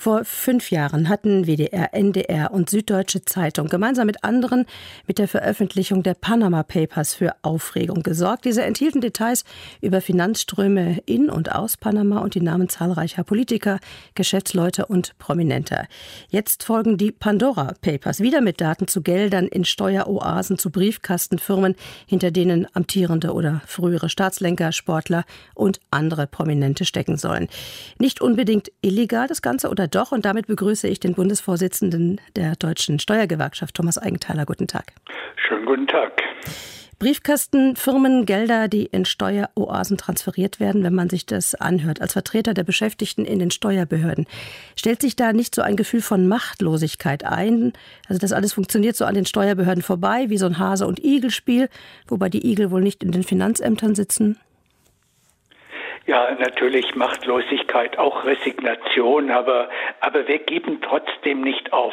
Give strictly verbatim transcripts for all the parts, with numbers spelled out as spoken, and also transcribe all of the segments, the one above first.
Vor fünf Jahren hatten W D R, N D R und Süddeutsche Zeitung gemeinsam mit anderen mit der Veröffentlichung der Panama Papers für Aufregung gesorgt. Diese enthielten Details über Finanzströme in und aus Panama und die Namen zahlreicher Politiker, Geschäftsleute und Prominenter. Jetzt folgen die Pandora Papers, wieder mit Daten zu Geldern in Steueroasen, zu Briefkastenfirmen, hinter denen amtierende oder frühere Staatslenker, Sportler und andere Prominente stecken sollen. Nicht unbedingt illegal das Ganze, oder doch, und damit begrüße ich den Bundesvorsitzenden der Deutschen Steuergewerkschaft, Thomas Eigenthaler. Guten Tag. Schönen guten Tag. Briefkastenfirmen, Gelder, die in Steueroasen transferiert werden, wenn man sich das anhört. Als Vertreter der Beschäftigten in den Steuerbehörden. Stellt sich da nicht so ein Gefühl von Machtlosigkeit ein? Also das alles funktioniert so an den Steuerbehörden vorbei, wie so ein Hase- und Igel-Spiel, wobei die Igel wohl nicht in den Finanzämtern sitzen? Ja, natürlich Machtlosigkeit, auch Resignation, aber, aber wir geben trotzdem nicht auf.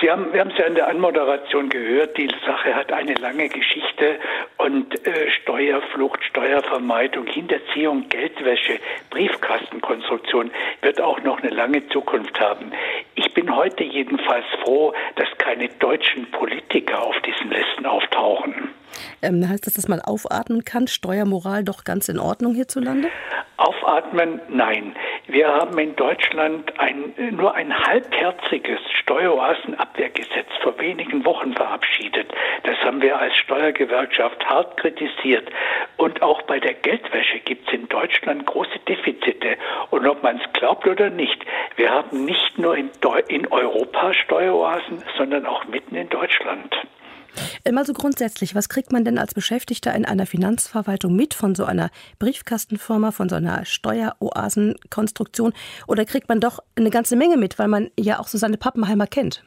Sie haben, wir haben es ja in der Anmoderation gehört, die Sache hat eine lange Geschichte und äh, Steuerflucht, Steuervermeidung, Hinterziehung, Geldwäsche, Briefkastenkonstruktion wird auch noch eine lange Zukunft haben. Ich bin heute jedenfalls froh, dass keine deutschen Politiker auf diesen Listen auftauchen. Ähm, heißt das, dass man aufatmen kann? Steuermoral doch ganz in Ordnung hierzulande? Aufatmen? Nein. Wir haben in Deutschland ein, nur ein halbherziges Steueroasenabwehrgesetz vor wenigen Wochen verabschiedet. Das haben wir als Steuergewerkschaft hart kritisiert. Und auch bei der Geldwäsche gibt es in Deutschland große Defizite. Und ob man es glaubt oder nicht, wir haben nicht nur in, Deu- in Europa Steueroasen, sondern auch mitten in Deutschland. Immer so grundsätzlich, was kriegt man denn als Beschäftigter in einer Finanzverwaltung mit von so einer Briefkastenfirma, von so einer Steueroasenkonstruktion? Oder kriegt man doch eine ganze Menge mit, weil man ja auch so seine Pappenheimer kennt?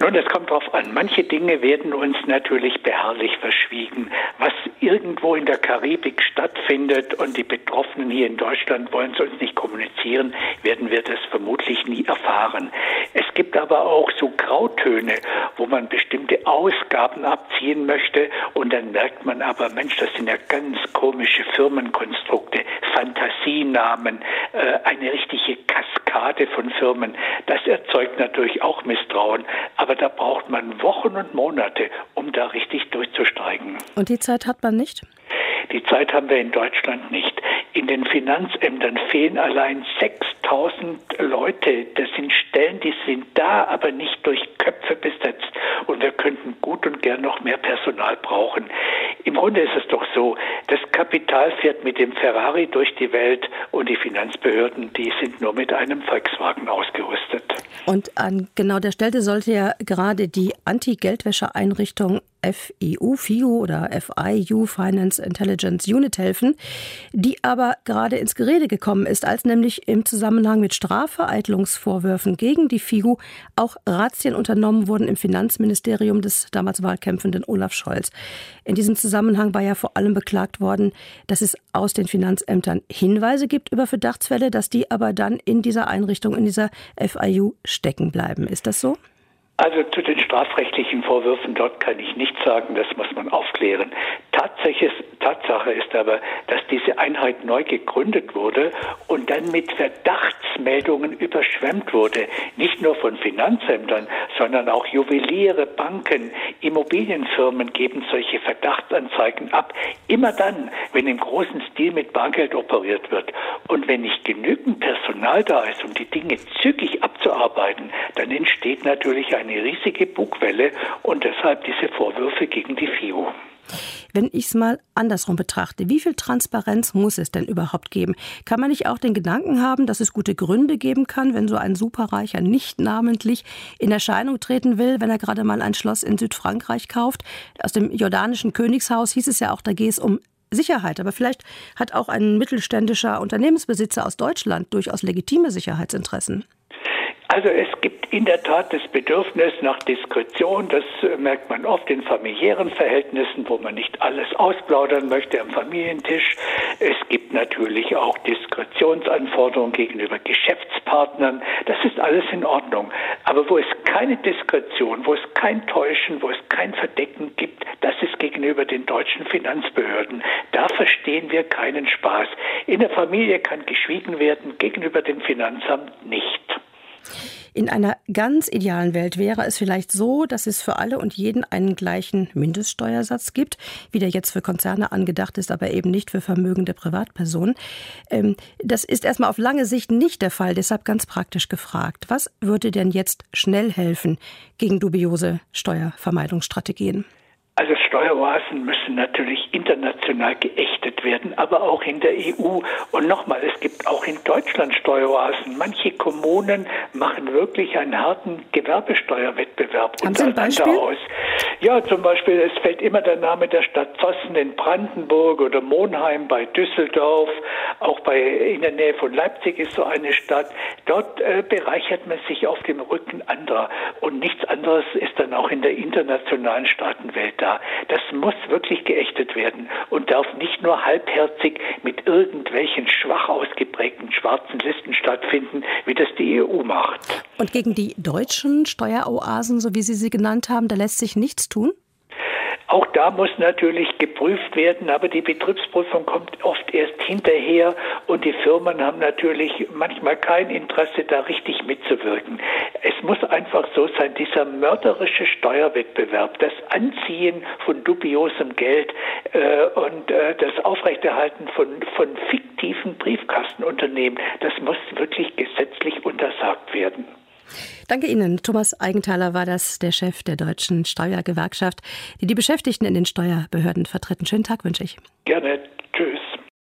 Nun, es kommt drauf an. Manche Dinge werden uns natürlich beharrlich verschwiegen. Was irgendwo in der Karibik stattfindet und die Betroffenen hier in Deutschland wollen es uns nicht kommunizieren, werden wir das vermutlich nie erfahren. Es gibt aber auch so Grautöne, wo man bestimmte Ausgaben abziehen möchte und dann merkt man aber, Mensch, das sind ja ganz komische Firmenkonstrukte, Fantasienamen, äh, eine richtige Kaskade von Firmen. Das erzeugt natürlich auch Misstrauen. Aber da braucht man Wochen und Monate, um da richtig durchzusteigen. Und die Zeit hat man nicht? Die Zeit haben wir in Deutschland nicht. In den Finanzämtern fehlen allein sechstausend Leute. Das sind Stellen, die sind da, aber nicht durch Köpfe besetzt. Und wir könnten gut und gern noch mehr Personal brauchen. Im Grunde ist es doch so, das Kapital fährt mit dem Ferrari durch die Welt und die Finanzbehörden, die sind nur mit einem Volkswagen ausgerüstet. Und an genau der Stelle sollte ja gerade die Anti-Geldwäsche-Einrichtung F I U, F I U oder F I U, Finance Intelligence Unit helfen, die aber gerade ins Gerede gekommen ist, als nämlich im Zusammenhang mit Strafvereitlungsvorwürfen gegen die F I U auch Razzien unternommen wurden im Finanzministerium des damals wahlkämpfenden Olaf Scholz. In diesem Zusammenhang war ja vor allem beklagt worden, dass es aus den Finanzämtern Hinweise gibt über Verdachtsfälle, dass die aber dann in dieser Einrichtung, in dieser F I U stecken bleiben. Ist das so? Also zu den strafrechtlichen Vorwürfen, dort kann ich nichts sagen, das muss man aufklären. Tatsache ist aber, dass diese Einheit neu gegründet wurde und dann mit Verdachtsmeldungen überschwemmt wurde. Nicht nur von Finanzämtern, sondern auch Juweliere, Banken, Immobilienfirmen geben solche Verdachtsanzeigen ab. Immer dann, wenn im großen Stil mit Bargeld operiert wird. Und wenn nicht genügend Personal da ist, um die Dinge zügig abzuarbeiten, dann entsteht natürlich ein eine riesige Bugwelle und deshalb diese Vorwürfe gegen die F I U. Wenn ich es mal andersrum betrachte, wie viel Transparenz muss es denn überhaupt geben? Kann man nicht auch den Gedanken haben, dass es gute Gründe geben kann, wenn so ein Superreicher nicht namentlich in Erscheinung treten will, wenn er gerade mal ein Schloss in Südfrankreich kauft? Aus dem jordanischen Königshaus hieß es ja auch, da gehe es um Sicherheit. Aber vielleicht hat auch ein mittelständischer Unternehmensbesitzer aus Deutschland durchaus legitime Sicherheitsinteressen. Also es gibt in der Tat das Bedürfnis nach Diskretion. Das merkt man oft in familiären Verhältnissen, wo man nicht alles ausplaudern möchte am Familientisch. Es gibt natürlich auch Diskretionsanforderungen gegenüber Geschäftspartnern. Das ist alles in Ordnung. Aber wo es keine Diskretion, wo es kein Täuschen, wo es kein Verdecken gibt, das ist gegenüber den deutschen Finanzbehörden. Da verstehen wir keinen Spaß. In der Familie kann geschwiegen werden, gegenüber dem Finanzamt nicht. In einer ganz idealen Welt wäre es vielleicht so, dass es für alle und jeden einen gleichen Mindeststeuersatz gibt, wie der jetzt für Konzerne angedacht ist, aber eben nicht für vermögende Privatpersonen. Das ist erstmal auf lange Sicht nicht der Fall, deshalb ganz praktisch gefragt. Was würde denn jetzt schnell helfen gegen dubiose Steuervermeidungsstrategien? Also Steueroasen müssen natürlich international geächtet werden, aber auch in der E U. Und nochmal, es gibt auch in Deutschland Steueroasen. Manche Kommunen machen wirklich einen harten Gewerbesteuerwettbewerb untereinander aus. Ja, zum Beispiel, es fällt immer der Name der Stadt Zossen in Brandenburg oder Monheim bei Düsseldorf. Auch bei in der Nähe von Leipzig ist so eine Stadt. Dort äh, bereichert man sich auf dem Rücken anderer. Und nichts anderes ist dann auch in der internationalen Staatenwelt. Das muss wirklich geächtet werden und darf nicht nur halbherzig mit irgendwelchen schwach ausgeprägten schwarzen Listen stattfinden, wie das die E U macht. Und gegen die deutschen Steueroasen, so wie Sie sie genannt haben, da lässt sich nichts tun? Auch da muss natürlich geprüft werden, aber die Betriebsprüfung kommt oft erst hinterher und die Firmen haben natürlich manchmal kein Interesse, da richtig mitzuwirken. Es muss einfach so sein, dieser mörderische Steuerwettbewerb, das Anziehen von dubiosem Geld äh, und äh, das Aufrechterhalten von, von fiktiven Briefkastenunternehmen, das muss wirklich gesetzlich untersagt werden. Danke Ihnen. Thomas Eigenthaler war das, der Chef der Deutschen Steuergewerkschaft, die die Beschäftigten in den Steuerbehörden vertreten. Schönen Tag wünsche ich. Gerne.